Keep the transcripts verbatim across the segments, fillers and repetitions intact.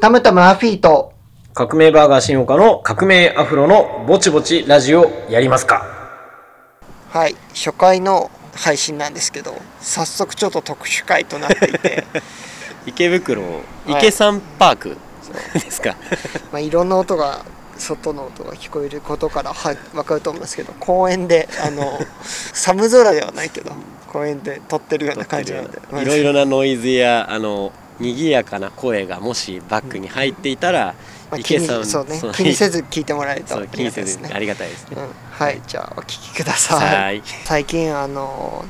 タムタムアフィーと革命バーガー新岡の革命アフロのぼちぼちラジオやりますか。はい、初回の配信なんですけど、早速ちょっと特殊回となっていて池袋、はい、池さんパークですか、まあ、いろんな音が、外の音が聞こえることからは分かると思うんですけど、公園であの寒空ではないけど公園で撮ってるような感じなんで、いろいろなノイズやあの賑やかな声がもしバックに入っていたら、うん、池さん、まあ、気に、そうね、気にせず聞いてもらえるとありがたいですね。ありがたいですね、うん、はい、じゃあお聞きください。最近あの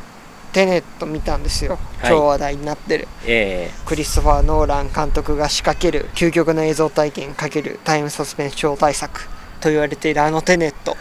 テネット見たんですよ。超話題になってる、はい、えー、クリストファー・ノーラン監督が仕掛ける究極の映像体験×タイムサスペンション大作と言われているあのテネット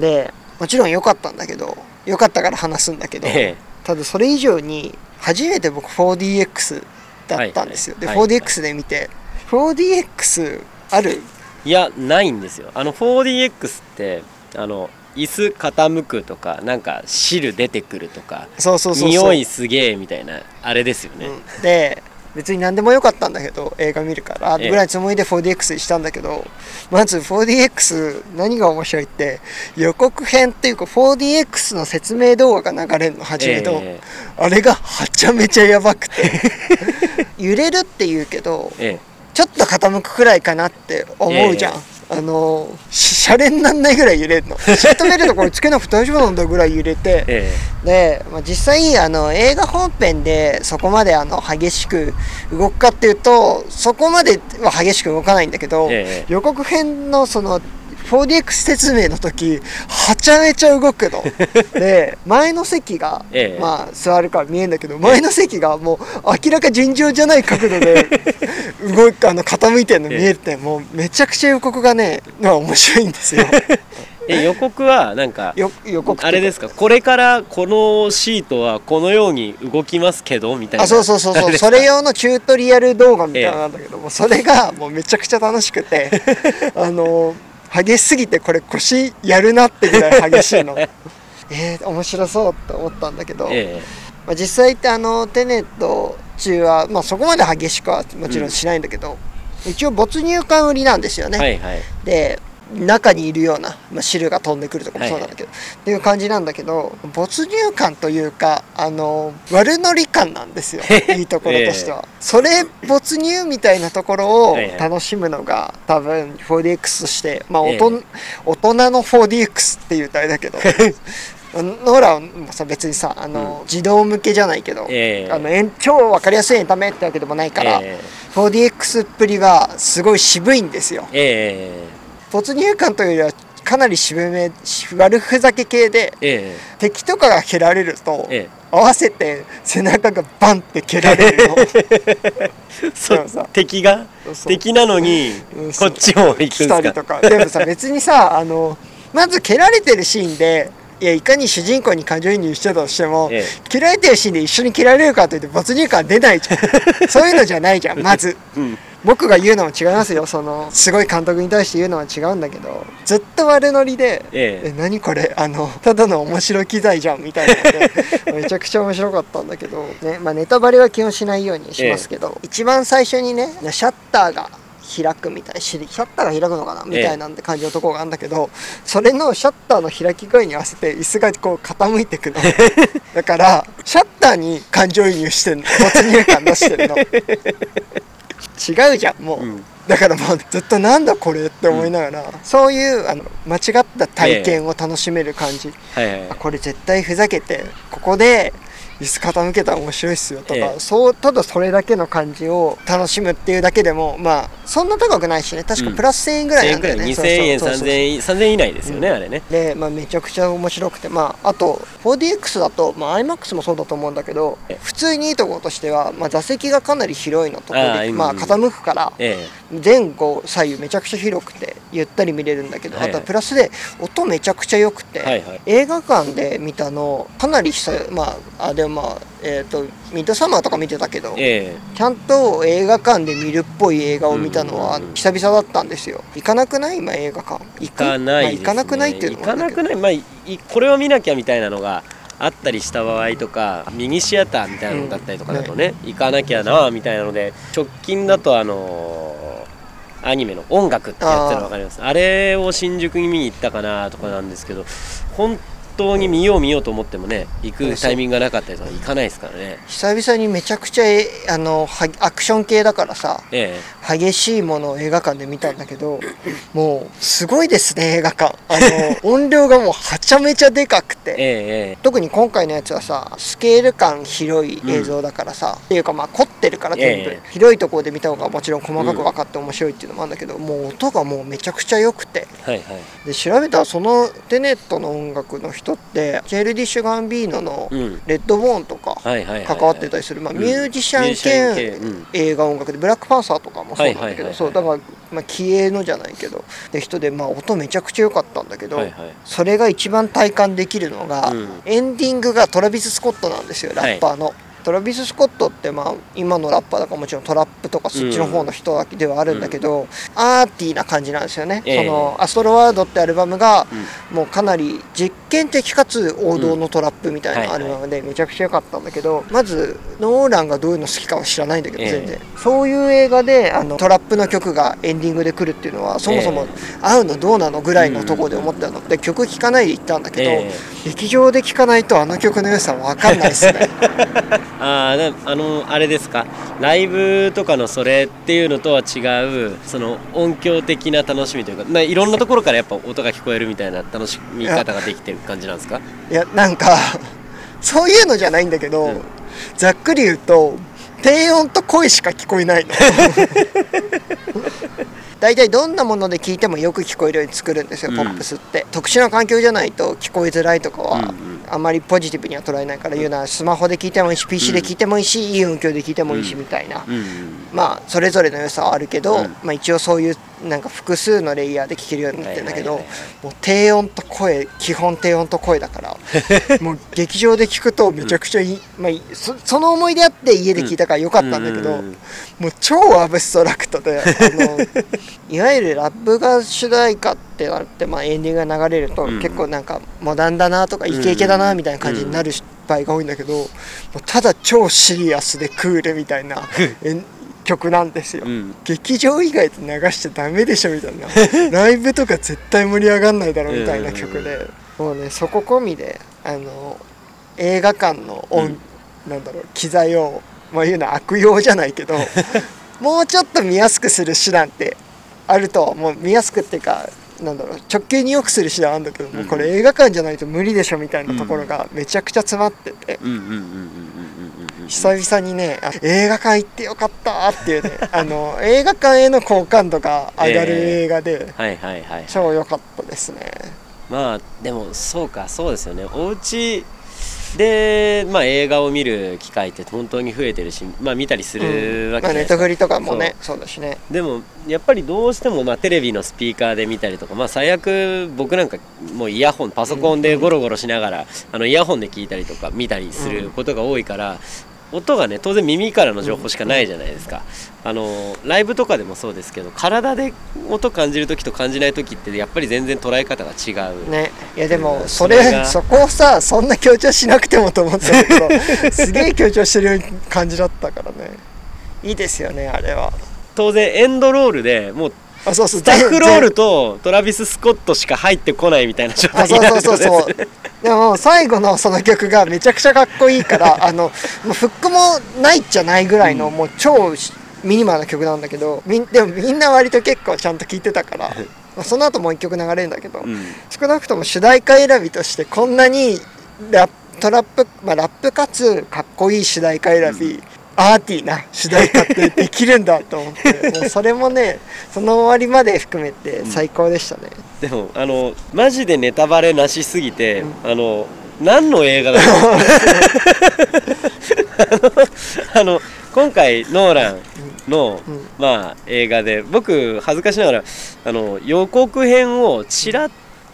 で、もちろん良かったんだけど、良かったから話すんだけど、えー、ただそれ以上に初めて僕 フォーディーエックス だったんですよ、はいはいはい、で フォーディーエックス で見て、はい、フォーディーエックス ある？いや、ないんですよ。あの フォーディーエックス ってあの椅子傾くとか、なんか汁出てくるとか、そうそうそうそう、匂いすげえみたいなあれですよね、うん、で別に何でもよかったんだけど、映画見るからぐらいつもりで フォーディーエックス にしたんだけど、まず フォーディーエックス 何が面白いって、予告編っていうか フォーディーエックス の説明動画が流れるの初めと、えー、あれがはちゃめちゃやばくて揺れるって言うけど、えー、ちょっと傾くくらいかなって思うじゃん、えーあのシャレになんないぐらい揺れるの、シートベルトこれつけなくて大丈夫なんだぐらい揺れて、ええ、で、まあ、実際あの映画本編でそこまであの激しく動くかっていうと、そこまでは激しく動かないんだけど、ええ、予告編のその フォーディーエックス 説明の時はちゃめちゃ動くので、前の席が、ええ、まあ、座るから見えるんだけど、前の席がもう明らか尋常じゃない角度で動く、あの傾いてるの見えて、もうめちゃくちゃ予告がね、まあ、面白いんですよえ、予告はなんか予告あれですか、これからこのシートはこのように動きますけどみたいな、あ、そうそうそうそう、それ用のチュートリアル動画みたいなんだけど、ええ、もうそれがもうめちゃくちゃ楽しくてあの激しすぎてこれ腰やるなってぐらい激しいのえー、面白そうって思ったんだけど、ええ、まあ、実際ってあのテネット中は、まあ、そこまで激しくはもちろんしないんだけど、うん、一応没入感売りなんですよね、はいはい、で中にいるような、まあ、汁が飛んでくるとかもそうなんだけど、はいはい、っていう感じなんだけど、没入感というかあの悪ノリ感なんですよいいところとしては、えー、それ没入みたいなところを楽しむのが多分 フォーディーエックス として、まあ、おと、えー、大人の フォーディーエックス っていう題だけどノーランもさ、別にさあの、うん、児童向けじゃないけど、えー、あの超分かりやすいエンタメってわけでもないから、えー、フォーディーエックス っぷりがすごい渋いんですよ、えー、没入感というよりはかなり渋め悪ふざけ系で、えー、敵とかが蹴られると、えー、合わせて背中がバンって蹴られるのそうさ、敵がそうそう敵なのに、うん、こっちも行くんですか来たりとかでもさ、別にさあのまず蹴られてるシーンで、いや、いかに主人公に感情移入してたとしても、ええ、切られてるシーンで一緒に切られるかといって没入感出ないじゃんそういうのじゃないじゃんまず、うん、僕が言うのも違いますよ、そのすごい監督に対して言うのは違うんだけど、ずっと悪ノリで、ええ、え、何これ、あのただの面白機材じゃんみたいなのでめちゃくちゃ面白かったんだけど、ね、まあ、ネタバレは基本しないようにしますけど、ええ、一番最初にね、シャッターが開くみたいな、シャッターが開くのかなみたいな感じのところがあるんだけど、それのシャッターの開き具合に合わせて椅子がこう傾いてくのだからシャッターに感情移入してんの、没入感出してるの違うじゃんもう、うん、だからもうずっとなんだこれって思いながら、うん、そういうあの間違った体験を楽しめる感じ、はいはいはい、これ絶対ふざけてここで椅子傾けたら面白いっすよとか、ええ、そう、ただそれだけの感じを楽しむっていうだけでも、まあそんな高くないしね、確かプラスせんえんぐらいなんだよね、うん、にせんえん、さんぜんえん、さんぜんえん以内ですよね、うん、あれね。で、まあ、めちゃくちゃ面白くて、まあ、あと フォーディーエックス だと、まあ、アイマックス もそうだと思うんだけど、ええ、普通にいいところとしては、まあ、座席がかなり広いのところで、あ、まあ、傾くから、ええ、前後左右めちゃくちゃ広くてゆったり見れるんだけど、はいはい、あとプラスで音めちゃくちゃ良くて、はいはい、映画館で見たのかなり久々、まあ、あれまあえー、とミッドサマーとか見てたけど、えー、ちゃんと映画館で見るっぽい映画を見たのは久々だったんですよ。行かなくない？今映画館行かないですね、まあ、行かなくないっていうのもあるんだけど、行かなくない、まあ、いこれを見なきゃみたいなのがあったりした場合とか、ミニシアターみたいなのだったりとかだとね、うん、ね、行かなきゃなみたいなので、直近だとあのーアニメの音楽ってやってるの分かります。 あ, あれを新宿に見に行ったかなとかなんですけど、本当に見よう見ようと思ってもね、行くタイミングがなかったりとか行かないですからね。久々にめちゃくちゃあのアクション系だからさ、ええ、激しいものを映画館で見たんだけどもうすごいですね映画館、あの音量がもうはちゃめちゃでかくて、ええ、特に今回のやつはさスケール感広い映像だからさ、うん、っていうかまあ凝ってるから全部、ええ、広いところで見た方がもちろん細かく分かって面白いっていうのもあるんだけど、うん、もう音がもうめちゃくちゃ良くて、はいはい、で調べたらそのテネットの音楽の人人ってジェルディッシュ・ガンビーノのレッドボーンとか関わってたりする、まあ、ミュージシャン兼映画音楽でブラックパンサーとかもそうなんだけど、そうだからまあ気鋭のじゃないけどで人で、まあ音めちゃくちゃ良かったんだけど、はいはい、それが一番体感できるのが、うん、エンディングがトラビス・スコットなんですよ、ラッパーの。はい、トラビス・スコットって、まあ、今のラッパーだからもちろんトラップとかそっちの方の人ではあるんだけど、うん、アーティーな感じなんですよね、えー、そのアストロワールドってアルバムが、うん、もうかなり実験的かつ王道のトラップみたいなアルバムでめちゃくちゃ良かったんだけど、まずノーランがどういうの好きかは知らないんだけど全然、えー、そういう映画であのトラップの曲がエンディングで来るっていうのはそもそも合うのどうなのぐらいのところで思ったので、曲聴かないで行ったんだけど、えー、劇場で聴かないとあの曲の良さは分かんないですねあ, あのあれですか、ライブとかのそれっていうのとは違うその音響的な楽しみというか、まあ、いろんなところからやっぱ音が聞こえるみたいな楽しみ方ができてる感じなんですか？いやなんかそういうのじゃないんだけど、うん、ざっくり言うと低音と声しか聞こえないのだいたいどんなもので聞いてもよく聞こえるように作るんですよ、うん、ポップスって特殊な環境じゃないと聞こえづらいとかは、うんうん、あまりポジティブには捉えないから言うなら、うん、スマホで聞いてもいいし ピーシー で聞いてもいいし、うん、いい音響で聞いてもいいしみたいな、うんうん、まあそれぞれの良さはあるけど、うんまあ、一応そういうなんか複数のレイヤーで聴けるようになってるんだけど、はいはいはい、もう低音と声基本低音と声だからもう劇場で聴くとめちゃくちゃいい、うんまあ、そ, その思い出あって家で聴いたからよかったんだけど、うん、もう超アブストラクトであのいわゆるラップが主題歌ってなって、まあ、エンディングが流れると結構なんかモダンだなとかイケイケだなみたいな感じになる場合が多いんだけど、うんうん、ただ超シリアスでクールみたいな曲なんですよ、うん、劇場以外で流しちゃダメでしょみたいなライブとか絶対盛り上がんないだろみたいな曲でもうねそこ込みであの映画館の音、うん、なんだろう機材をまあいうのは悪用じゃないけどもうちょっと見やすくする手段ってあるともう見やすくっていうかなんだろう直球に良くする手段あるんだけど、うん、もうこれ映画館じゃないと無理でしょみたいなところがめちゃくちゃ詰まってて、うんうんうんうん、久々にね映画館行ってよかったっていうねあの映画館への好感度が上がる映画で、えーはいはいはいはい、超良かったですね。まあでもそうかそうですよね。お家で、まあ、映画を見る機会って本当に増えてるし、まあ、見たりするわけじゃないですか、うんまあ、ネットフリとかもねそうだしね。でもやっぱりどうしても、まあ、テレビのスピーカーで見たりとか、まあ、最悪僕なんかもうイヤホンパソコンでゴロゴロしながら、うん、あのイヤホンで聞いたりとか見たりすることが多いから、うん、音がね当然耳からの情報しかないじゃないですか、うん、あのライブとかでもそうですけど体で音感じるときと感じないときってやっぱり全然捉え方が違うね。いやでもそれ、うん、そこをさそんな強調しなくてもと思ってたけどすげえ強調してる感じだったからねいいですよねあれは。当然エンドロールでもうあそうそうスタッフロールとトラビス・スコットしか入ってこないみたいな状態になるんですね。そうそうそうそうでも最後のその曲がめちゃくちゃかっこいいからあのフックもないじゃないぐらいの、うん、もう超ミニマルな曲なんだけどみでもみんな割と結構ちゃんと聴いてたからまあその後もう一曲流れるんだけど、うん、少なくとも主題歌選びとしてこんなにラットラップ、まあ、ラップかつかっこいい主題歌選び、うん、アーティーな主題歌ってできるんだと思ってもうそれもねその終わりまで含めて最高でしたね、うん、でもあのマジでネタバレなしすぎて、うん、あの何の映画だろうあの今回ノーランの、うんうんまあ、映画で僕恥ずかしながらあの予告編をちらっ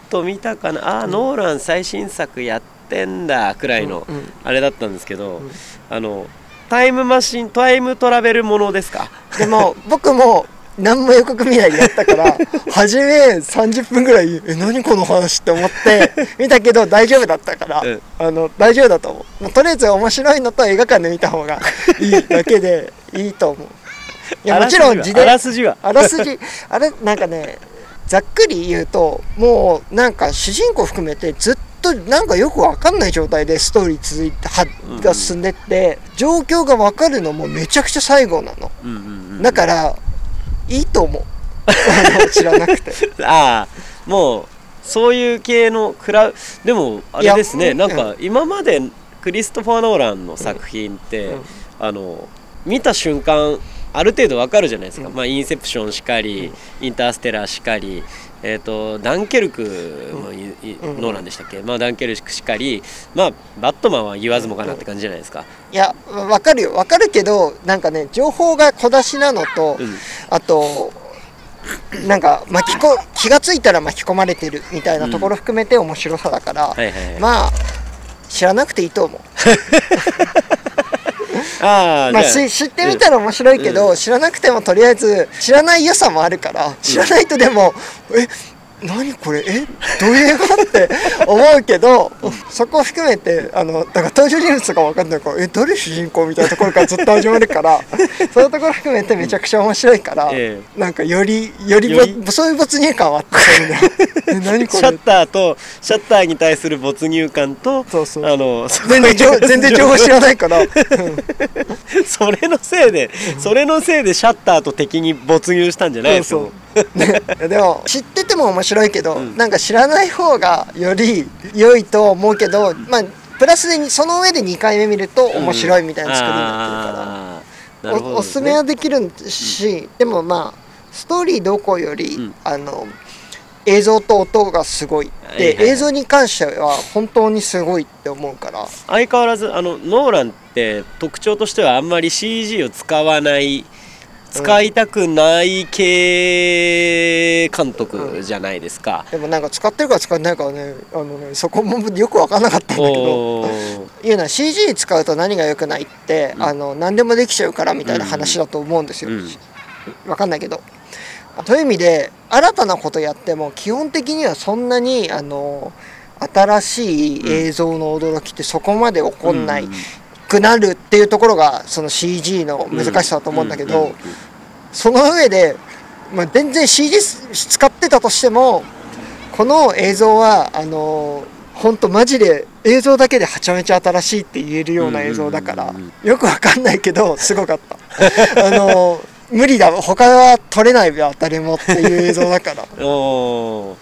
と見たかなあ、うん、ノーラン最新作やってんだくらいの、うんうん、あれだったんですけど、うん、あのタイムマシンタイムトラベルものですか。でも僕も何も予告見ないでやったから初めさんじゅっぷんぐらいえ何この話って思って見たけど大丈夫だったから、うん、あの大丈夫だと思う。とりあえず面白いのと映画館で見た方がいいだけでいいと思ういやもちろん字であらすじはあらすじあれなんかねざっくり言うともうなんか主人公含めてずっとなんかよく分かんない状態でストーリー続いてはが進んでって、うん、状況が分かるのもめちゃくちゃ最後なの、うんうんうんうん、だからいいと思う知らなくてああもうそういう系のクラウでもあれですね、なんか今までクリストファー・ノーランの作品って、うんうん、あの見た瞬間ある程度わかるじゃないですか、うんまあ、インセプションしかり、うん、インターステラーしかり、えー、とダンケルクも、うん、ノーランでしたっけ、まあ、ダンケルクしかり、まあ、バットマンは言わずもがなって感じじゃないですか、うん、いやわかるよわかるけどなんかね情報が小出しなのと、うん、あとなんか巻きこ気がついたら巻き込まれてるみたいなところ含めて面白さだから、うんはいはいはい、まあ知らなくていいと思うあまあ、知ってみたら面白いけど、うん、知らなくてもとりあえず知らない良さもあるから知らないとでも、うん、え何これえどういう映画って思うけどそこを含めてあのだから登場人物とか分かんないからえ誰主人公みたいなところからずっと始まるからそういうところ含めてめちゃくちゃ面白いから、ええ、なんかよりよりそういう没入感はあって、ね、何これシャッターとシャッターに対する没入感とそうそうあの全然全然情報知らないから、うん、それのせいでそれのせいでシャッターと敵に没入したんじゃないですか。ね、でも知ってても面白いけど、うん、なんか知らない方がより良いと思うけど、まあ、プラスでその上でにかいめ見ると面白いみたいな作りになってるから、うんね、お, おすすめはできるし、うん、でもまあストーリーどうこうより、うん、あの映像と音がすごいで、はいはい、映像に関しては本当にすごいって思うから相変わらずあのノーランって特徴としてはあんまり シージー を使わない使いたくない系監督じゃないですか、うんうん、でもなんか使ってるか使ってないかは ね, あのねそこもよく分からなかったんだけどいうのは シージー 使うと何が良くないって、うん、あの何でもできちゃうからみたいな話だと思うんですよ、うんうん、分かんないけどという意味で新たなことやっても基本的にはそんなにあの新しい映像の驚きってそこまで起こんない、うんうんなるっていうところがその シージー の難しさだと思うんだけど、うん、その上で、まあ、全然 シージー 使ってたとしてもこの映像はあのほんとマジで映像だけではちゃめちゃ新しいって言えるような映像だから、うんうんうんうん、よくわかんないけどすごかったあの無理だ他は撮れないよ誰もっていう映像だからお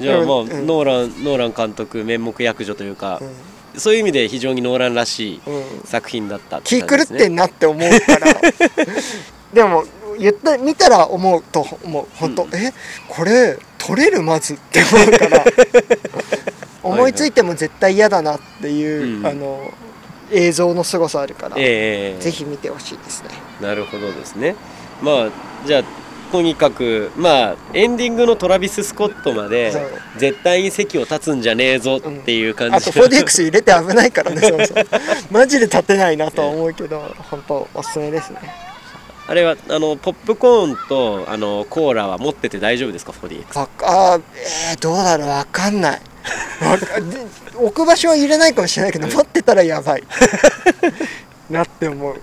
じゃあまあ、うん、ノーラン、ノーラン監督面目躍如というか、うんそういう意味で非常にノーランらしい作品だったって感じですね、うん、気狂ってんなって思うからでも言ってみたら思うと思う本当、うん、えこれ撮れるまずって思うから思いついても絶対嫌だなっていう、はいはい、あの映像のすごさあるから、うん、ぜひ見てほしいですね、えー、なるほどですねまあじゃあとにかくまあエンディングのトラビス・スコットまで絶対に席を立つんじゃねえぞっていう感じ、うん、あと フォーディーエックス 入れて危ないからねそうそうマジで立てないなとは思うけど、えー、本当おすすめですねあれはあのポップコーンとあのコーラは持ってて大丈夫ですか フォーディーエックス ああ、えー、どうだろう分かんない置く場所は入れないかもしれないけど持ってたらやばいなって思う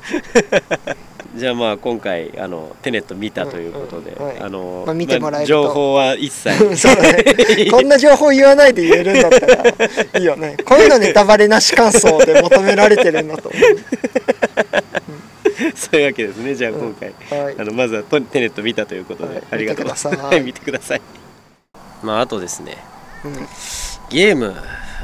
じゃあまあ今回あのテネット見たということで、うんうんはい、あの、まあ、見てもらえると、まあ、情報は一切そうだ、ね、こんな情報言わないで言えるんだったらいいよねこういうのネタバレなし感想で求められてるんだと思うそういうわけですねじゃあ今回、うんはい、あのまずはテネット見たということで、はい、ありがとうございます見てくださいまああとですね、うん、ゲーム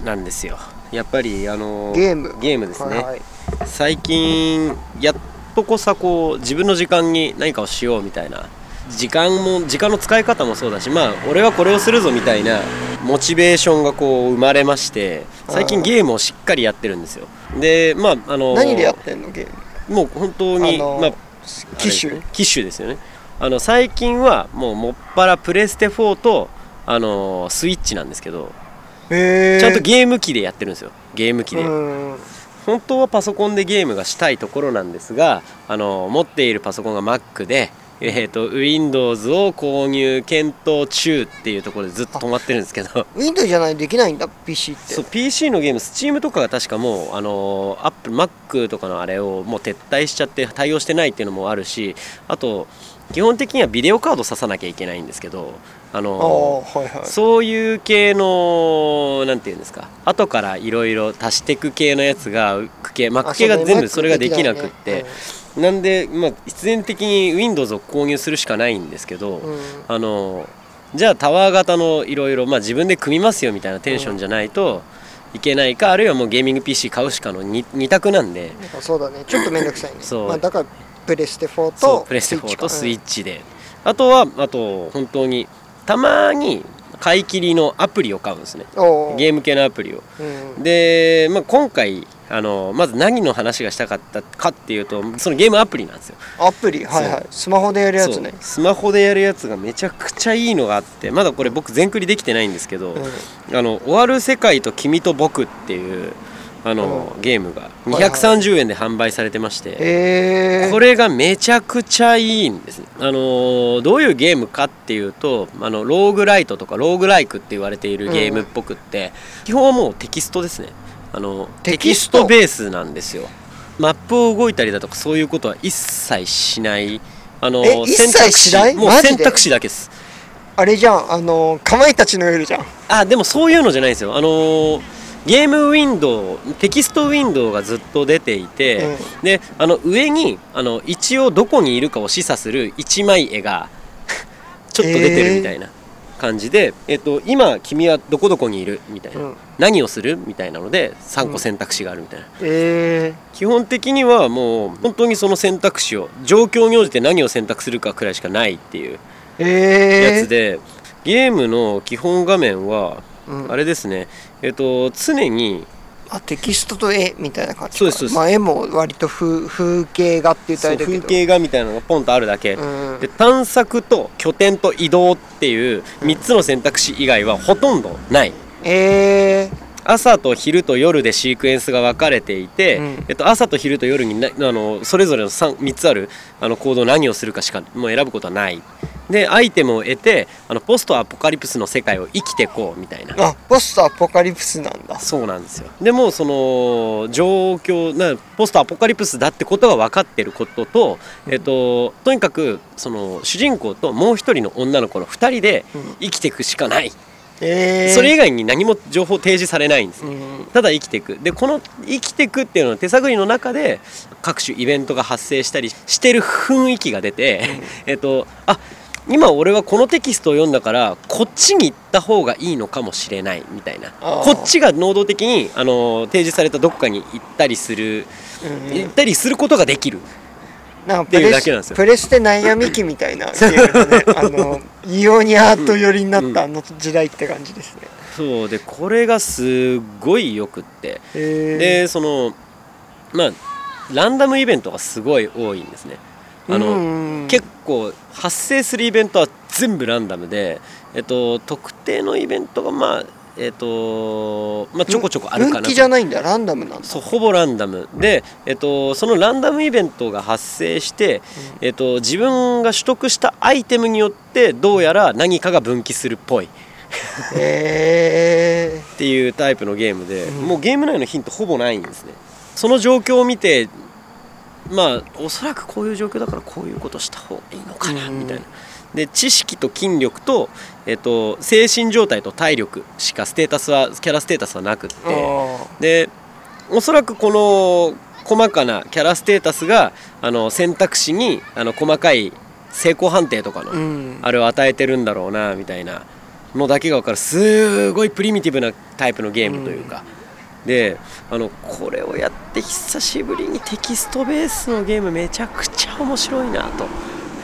なんですよやっぱりあのゲームゲームですね、はいはい、最近やっとこさこう自分の時間に何かをしようみたいな時間も時間の使い方もそうだしまあ俺はこれをするぞみたいなモチベーションがこう生まれまして最近ゲームをしっかりやってるんですよでまああの何でやってんのゲームもう本当にまあ機種機種ですよねあの最近はもうもっぱらプレステフォーとあのスイッチなんですけどへーちゃんとゲーム機でやってるんですよゲーム機で本当はパソコンでゲームがしたいところなんですがあの持っているパソコンが Mac でえーと、Windows を購入検討中っていうところでずっと止まってるんですけどWindows じゃないとできないんだ ピーシー って。そう ピーシー のゲーム Steam とかが確かもうあの Apple、Mac とかのあれをもう撤退しちゃって対応してないっていうのもあるし、あと基本的にはビデオカード挿さなきゃいけないんですけど、あのはいはい、そういう系のなんていうんですか、後からいろいろ足していく系のやつがク系 Mac 系が全部それができなくって、ねうん、なんで、まあ、必然的に Windows を購入するしかないんですけど、うん、あのじゃあタワー型のいろいろ自分で組みますよみたいなテンションじゃないといけないか、うん、あるいはもうゲーミング ピーシー 買うしかの 2, 2択なんで、そうだね、ちょっと面倒くさいねそう、まあ、だからプレステフォーとプレステフォーとスイッチで、うん、あとはあと本当にたまに買い切りのアプリを買うんですね、ゲーム系のアプリを、うん、で、まあ、今回あのまず何の話がしたかったかっていうと、そのゲームアプリなんですよ。アプリ、はいはい、スマホでやるやつね。スマホでやるやつがめちゃくちゃいいのがあって、まだこれ僕全クリできてないんですけど、うん、あの終わる世界と君と僕っていうあのゲームがにひゃくさんじゅうえんで販売されてまして、これがめちゃくちゃいいんです。あのどういうゲームかっていうと、あのローグライトとかローグライクって言われているゲームっぽくって、基本はもうテキストですね。あのテキストベースなんですよ。マップを動いたりだとかそういうことは一切しない。あの選択肢、もう選択肢だけです。あれじゃん、あのかまいたちの夜じゃん。あ、でもそういうのじゃないんですよ。あのゲームウィンドウ、テキストウィンドウがずっと出ていて、うん、であの上にあの一応どこにいるかを示唆する一枚絵がちょっと出てるみたいな感じで、えーえっと、今君はどこどこにいるみたいな、うん、何をするみたいなのでさんこ選択肢があるみたいな、うんえー、基本的にはもう本当にその選択肢を状況に応じて何を選択するかくらいしかないっていうやつで、えー、ゲームの基本画面はうん、あれですね、えっと常にあテキストと絵みたいな感じか。そうですそうです、まあ、絵も割と 風, 風景画って言ったらいいんだけど、風景画みたいなのがポンとあるだけ、うん、で探索と拠点と移動っていうみっつの選択肢以外はほとんどない、うん、えー朝と昼と夜でシークエンスが分かれていて、うんえっと、朝と昼と夜になあのそれぞれの 3, 3つあるあの行動を何をするかしかもう選ぶことはない。でアイテムを得てあのポストアポカリプスの世界を生きてこうみたいな。あポストアポカリプスなんだ。そうなんですよ。でもその状況なポストアポカリプスだってことが分かってることと、うんえっと、とにかくその主人公ともう一人の女の子のふたりで生きていくしかない、うんえー、それ以外に何も情報提示されないんです、うん、ただ生きていく。でこの生きていくっていうのは手探りの中で各種イベントが発生したりしてる雰囲気が出て、うん、えっとあ今俺はこのテキストを読んだからこっちに行った方がいいのかもしれないみたいな、こっちが能動的にあの提示されたどこかに行ったりする、うん、行ったりすることができるなんかプレステ悩み機みたいなゲームのね、あのイオニアート寄りになったあの時代って感じですね。そうでこれがすごいよくってでそのまあランダムイベントがすごい多いんですね。あの結構発生するイベントは全部ランダムで、えっと、特定のイベントがまあえーとまあ、ちょこちょこあるかな。運気じゃないんだ、ランダムなんだ。そうほぼランダムで、えー、とそのランダムイベントが発生して、うんえー、と自分が取得したアイテムによってどうやら何かが分岐するっぽい、えー、っていうタイプのゲームで、うん、もうゲーム内のヒントほぼないんですね。その状況を見てまあおそらくこういう状況だからこういうことした方がいいのかな、うん、みたいな。で知識と筋力と、えっと、精神状態と体力しかステータスはキャラステータスはなくってでおそらくこの細かなキャラステータスがあの選択肢にあの細かい成功判定とかの、うん、あれを与えてるんだろうなみたいなのだけが分かるすごいプリミティブなタイプのゲームというか、うん、であのこれをやって久しぶりにテキストベースのゲームめちゃくちゃ面白いなと。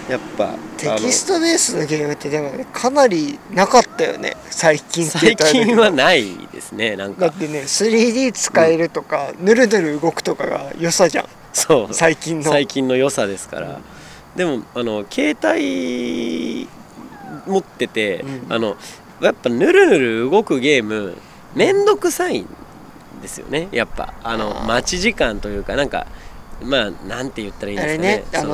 やっぱテキストベースのゲームってでも、ね、かなりなかったよね最近って。最近はないですね。なんかだってね スリーディー 使えるとか、うん、ぬるぬる動くとかが良さじゃん。そう最近の最近の良さですから、うん、でもあの携帯持ってて、うん、あのやっぱぬるぬる動くゲームめんどくさいんですよね。やっぱあの待ち時間というかなんかまあなんて言ったらいいんですかね。あれね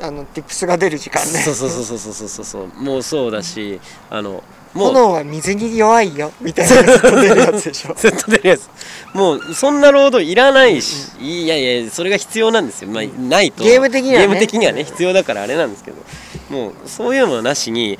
あのあのティップスが出る時間ね。そうそうそうそうそうそうそうもうそうだし、あのもう炎は水に弱いよみたいなずっと出るやつでしょ。ずっと出るやつ。もうそんな労働いらないし、うんうん、いやいやそれが必要なんですよ。まあないとゲーム的にはね、ゲーム的にはね必要だからあれなんですけど、もうそういうのなしに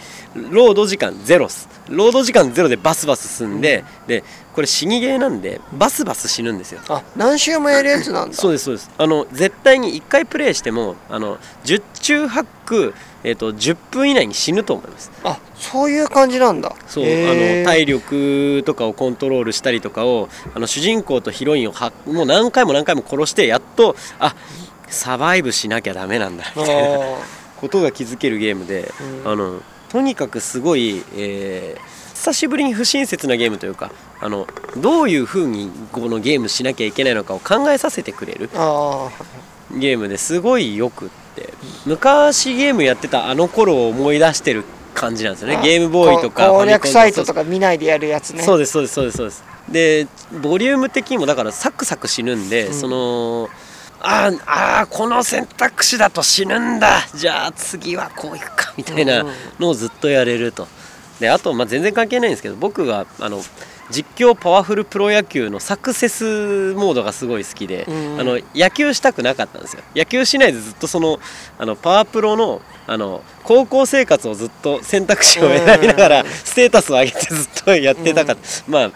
労働時間ゼロす。労働時間ゼロでバスバス進んで、うん、でこれ死にゲーなんでバスバス死ぬんですよ。あ、何周もやるやつなんだ。そうですそうです。あの絶対にいっかいプレイしてもあのじゅう中はち区、えー、とじゅっぷん以内に死ぬと思います。あ、そういう感じなんだ。そう、あの体力とかをコントロールしたりとかをあの主人公とヒロインをはもう何回も何回も殺してやっとあサバイブしなきゃダメなんだみたいなことが気づけるゲームで、うん、あのとにかくすごい、えー、久しぶりに不親切なゲームというか、あのどういう風にこのゲームしなきゃいけないのかを考えさせてくれるあーゲームですごいよくって、昔ゲームやってたあの頃を思い出してる感じなんですよね。ゲームボーイとか攻略サイトとか見ないでやるやつね。そうですそうですそうですそうです。でボリューム的にもだからサクサク死ぬんで、うん、そのあーあーこの選択肢だと死ぬんだ、じゃあ次はこういくかみたいなのをずっとやれると。であと、まあ、全然関係ないんですけど、僕があの実況パワフルプロ野球のサクセスモードがすごい好きで、うん、あの野球したくなかったんですよ。野球しないでずっとそのあのパワープロのあの高校生活をずっと選択肢を選びながらステータスを上げてずっとやってたかった、うん、まあ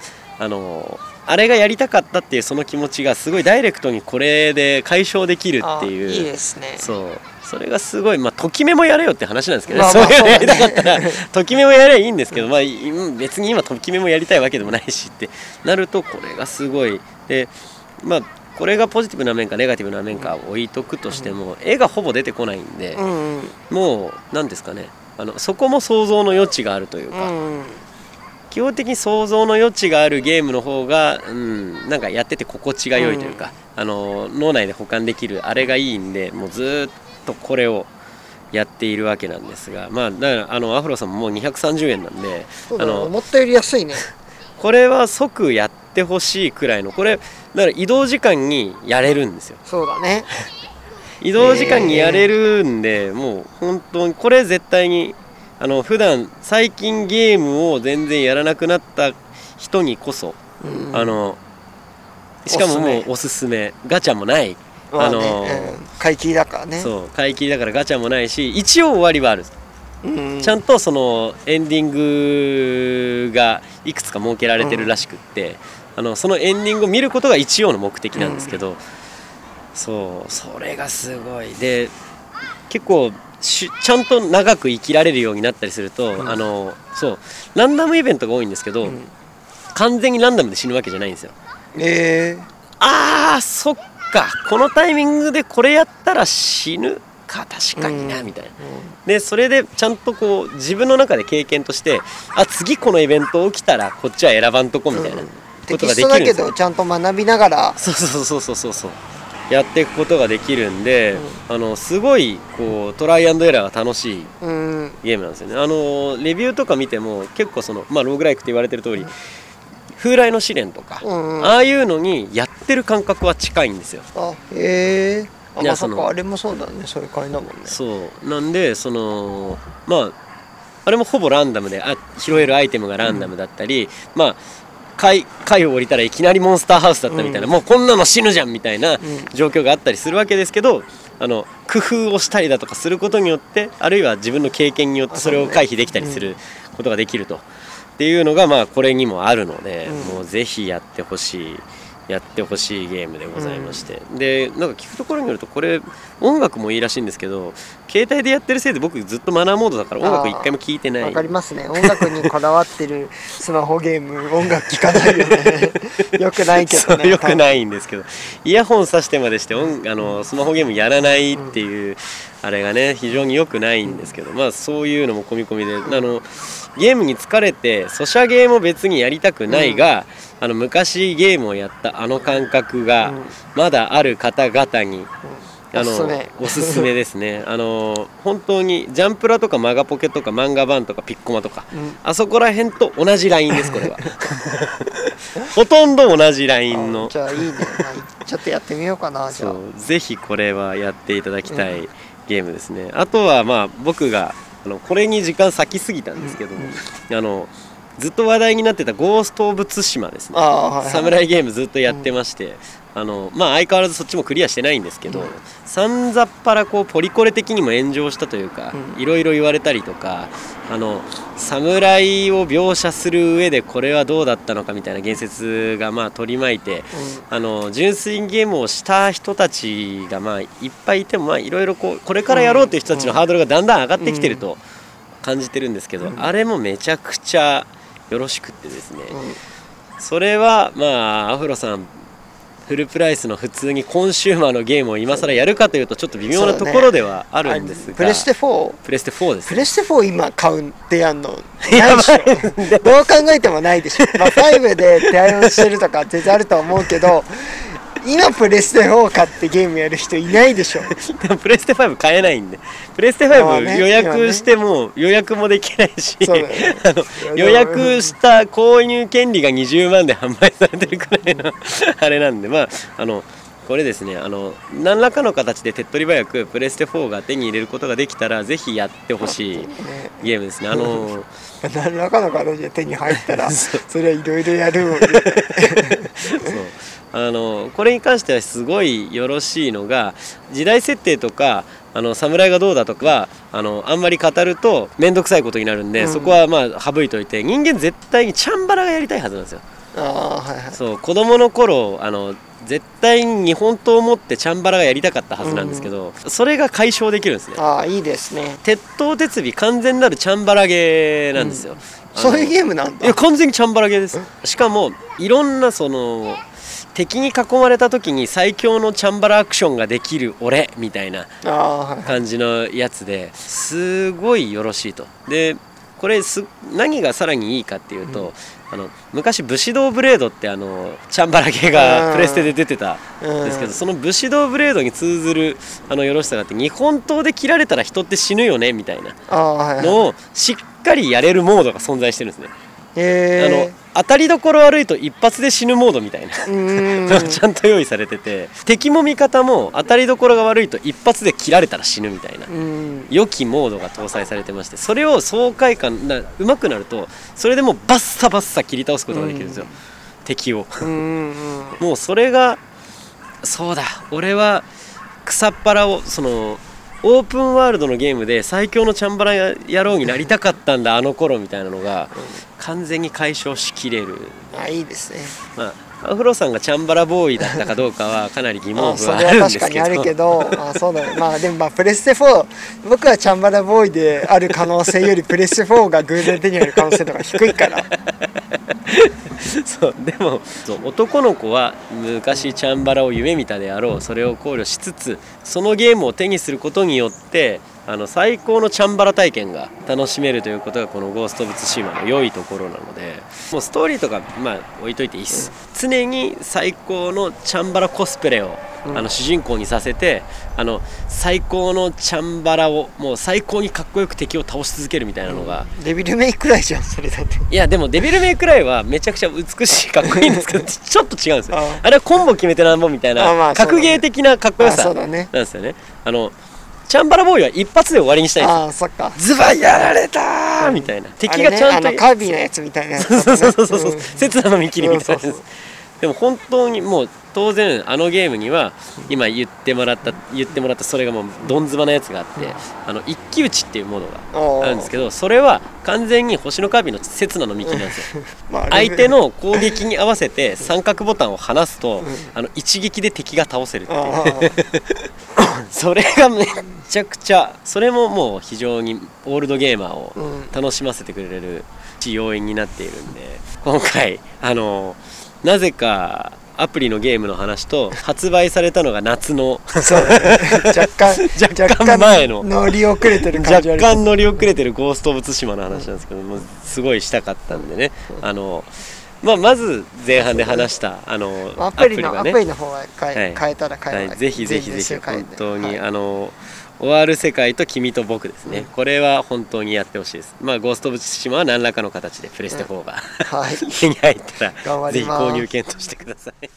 あのあれがやりたかったっていうその気持ちがすごいダイレクトにこれで解消できるっていう。いいですね。そうそれがすごい、まあ、ときめもやれよって話なんですけど、ね、まあまあそういうのやりたかったらときめもやればいいんですけど、まあ、別に今ときめもやりたいわけでもないしってなるとこれがすごいで、まあ、これがポジティブな面かネガティブな面か置いとくとしても、うん、絵がほぼ出てこないんで、うんうん、もう何ですかね、あのそこも想像の余地があるというか、うんうん、基本的に想像の余地があるゲームの方が、うん、なんかやってて心地が良いというか、うん、あの脳内で保管できるあれがいいんで、もうずっとこれをやっているわけなんですが、まあ、だからあのアフロさんももうにひゃくさんじゅうえんなんで、あの思ったより安いね。これは即やってほしいくらいの、これだから移動時間にやれるんですよ。そうだね移動時間にやれるんで、えー、もう本当にこれ絶対にあの普段最近ゲームを全然やらなくなった人にこそ、うん、あのしかももうおすすめ、ガチャもないあのーうん、買い切りだからね。そう買い切りだからガチャもないし、一応終わりはある、うん、ちゃんとそのエンディングがいくつか設けられてるらしくって、うん、あのそのエンディングを見ることが一応の目的なんですけど、うん、そうそれがすごいで、結構ちゃんと長く生きられるようになったりすると、うん、あのそうランダムイベントが多いんですけど、うん、完全にランダムで死ぬわけじゃないんですよ。えー、あーそっかこのタイミングでこれやったら死ぬか確かになみたいな、うんうん、でそれでちゃんとこう自分の中で経験として、あ次このイベント起きたらこっちは選ばんとこみたいなことができるんですよ、うん、テキストだけどちゃんと学びながらそうそうそうそうそうやっていくことができるんで、うん、あのすごいこうトライアンドエラーが楽しいゲームなんですよね。あのレビューとか見ても結構その、まあ、ローグライクって言われてる通り、うん、風来の試練とか、うんうん、ああいうのにやってる感覚は近いんですよ。あ、へえ。あ、まさかあれもそうだね、そういう感じだもんね。そうなんでそのまああれもほぼランダムで、あ拾えるアイテムがランダムだったり、うん、まあ階を降りたらいきなりモンスターハウスだったみたいな、うん、もうこんなの死ぬじゃんみたいな状況があったりするわけですけど、あの工夫をしたりだとかすることによって、あるいは自分の経験によってそれを回避できたりすることができると。っていうのがまあこれにもあるので、うん、もうぜひやってほしいやってほしいゲームでございまして、うん、でなんか聞くところによるとこれ音楽もいいらしいんですけど、携帯でやってるせいで僕ずっとマナーモードだから音楽一回も聴いてない。わかりますね、音楽にこだわってるスマホゲーム音楽聴かないよねよくないけどね。よくないんですけど、イヤホンさしてまでして音あのスマホゲームやらないっていう、うん、あれがね非常に良くないんですけど、まあそういうのも込み込みで、あのゲームに疲れてソシャゲも別にやりたくないが、うん、あの昔ゲームをやったあの感覚がまだある方々に、うん、あの おすすめ、おすすめですねあの本当にジャンプラとかマガポケとか漫画版とかピッコマとか、うん、あそこら辺と同じラインですこれはほとんど同じラインの。じゃあいいね、まあ、ちょっとやってみようかな。じゃあそうぜひこれはやっていただきたい、うんゲームですね。あとはまあ僕があのこれに時間割きすぎたんですけども、うん、あのずっと話題になってたゴースト・オブ・ツシマですね、はいはい、サムライゲームずっとやってまして、うん、あのまあ相変わらずそっちもクリアしてないんですけど、うん、さんざっぱらこうポリコレ的にも炎上したというか、いろいろ言われたりとか、あのサムライを描写する上でこれはどうだったのかみたいな言説がまあ取り巻いて、うん、あの純粋にゲームをした人たちがまあいっぱいいても、いろいろこれからやろうという人たちのハードルがだんだん上がってきてると感じてるんですけど、うん、あれもめちゃくちゃよろしくってですね、うん、それはまあアフロさんフルプライスの普通にコンシューマーのゲームを今更やるかというとちょっと微妙なところではあるんですが、ね、プレステフォープレステフォーです、ね、プレステフォー今買うってやんのないでしょどう考えてもないでしょ、まあ、ファイブで対応してるとか全然あるとは思うけど今プレステフォー買ってゲームやる人いないでしょでもプレステファイブ買えないんで、プレステファイブ予約しても予約もできないし、ねね、あの予約した購入権利がにじゅうまんで販売されてるくらいのあれなんで、まああのこれですね、あの何らかの形で手っ取り早くプレステフォーが手に入れることができたらぜひやってほしいゲームですね。あの何らかの形で手に入ったらそれはいろいろやるもんねそうあのこれに関してはすごいよろしいのが、時代設定とかあの侍がどうだとかは あのあんまり語ると面倒くさいことになるんで、うん、そこはまあ省いといて、人間絶対にチャンバラがやりたいはずなんですよ。あ、はいはい、そう子供の頃あの絶対に日本刀を持ってチャンバラがやりたかったはずなんですけど、うん、それが解消できるんですね。ああいいですね。鉄刀鉄尾完全なるチャンバラゲーなんですよ、うん、そういうゲームなんだ。いや完全にチャンバラゲーです。しかもいろんなその敵に囲まれた時に最強のチャンバラアクションができる俺みたいな感じのやつで、すごいよろしいと。でこれす何がさらにいいかっていうと、うん、あの昔武士道ブレードってあのチャンバラ系がプレステで出てたんですけど、その武士道ブレードに通ずるあのよろしさがあって、日本刀で切られたら人って死ぬよねみたいなのをしっかりやれるモードが存在してるんですね。あの当たりどころ悪いと一発で死ぬモードみたいなちゃんと用意されてて、敵も味方も当たりどころが悪いと一発で切られたら死ぬみたいな良きモードが搭載されてまして、それを爽快感な上手くなるとそれでもうバッサバッサ切り倒すことができるんですよ、敵をもうそれがそうだ、俺は草っ腹をそのオープンワールドのゲームで最強のチャンバラ野郎になりたかったんだあの頃みたいなのが完全に解消しきれる。あ、いいですね。まあ、アフロさんがチャンバラボーイだったかどうかはかなり疑問符はあるんですけど、それは確かにあるけどあそうだ、ね、まあでもまあプレステフォー、僕はチャンバラボーイである可能性よりプレステフォーが偶然手に入る可能性とか低いからそうでもそう男の子は昔チャンバラを夢見たであろう、それを考慮しつつそのゲームを手にすることによってあの最高のチャンバラ体験が楽しめるということがこのゴースト・オブ・ツシマの良いところなので、もうストーリーとか、まあ、置いといていいっす、うん、常に最高のチャンバラコスプレをあの主人公にさせて、あの最高のチャンバラをもう最高にかっこよく敵を倒し続けるみたいなのが、うん、デビルメイクライじゃんそれだって。いやでもデビルメイクライはめちゃくちゃ美しいかっこいいんですけどちょっと違うんですよ。 あ, あれはコンボ決めてなんぼみたいな格ゲー的なかっこよさなんですよね。あのチャンバラボーイは一発で終わりにしたいんですよ。あ、そっか。ズバッやられたーみたいな、うん、敵がちゃんとあ、ね、あのカービィのやつみたいなやつ、ね、そうそうそうそうそう、うん、刹那の見切りみたいなやつ、うん、そうそうそうでも本当にもう当然あのゲームには今言ってもらった言ってもらったそれがもうどんずばなやつがあって、あの一騎打ちっていうものがあるんですけど、それは完全に星のカービィの刹那の幹なんですよ相手の攻撃に合わせて三角ボタンを離すとあの一撃で敵が倒せるっていうそれがめちゃくちゃ、それももう非常にオールドゲーマーを楽しませてくれる要因になっているんで、今回あのなぜかアプリのゲームの話と発売されたのが夏のそう、ね、若干若干前の乗り遅れてる感じ、若干乗り遅れてるゴースト・オブ・ツシマの話なんですけど、もうすごいしたかったんでね、あの、まあ、まず前半で話したあのアプリがね、アプリの方は変えたら変えない、はい、ぜひぜひぜひ本当に、はい、あの終わる世界と君と僕ですね、うん、これは本当にやってほしいです。まあゴースト・オブ・ツシマは何らかの形でプレステフォーが、うん、はい、手に入ったらぜひ購入検討してください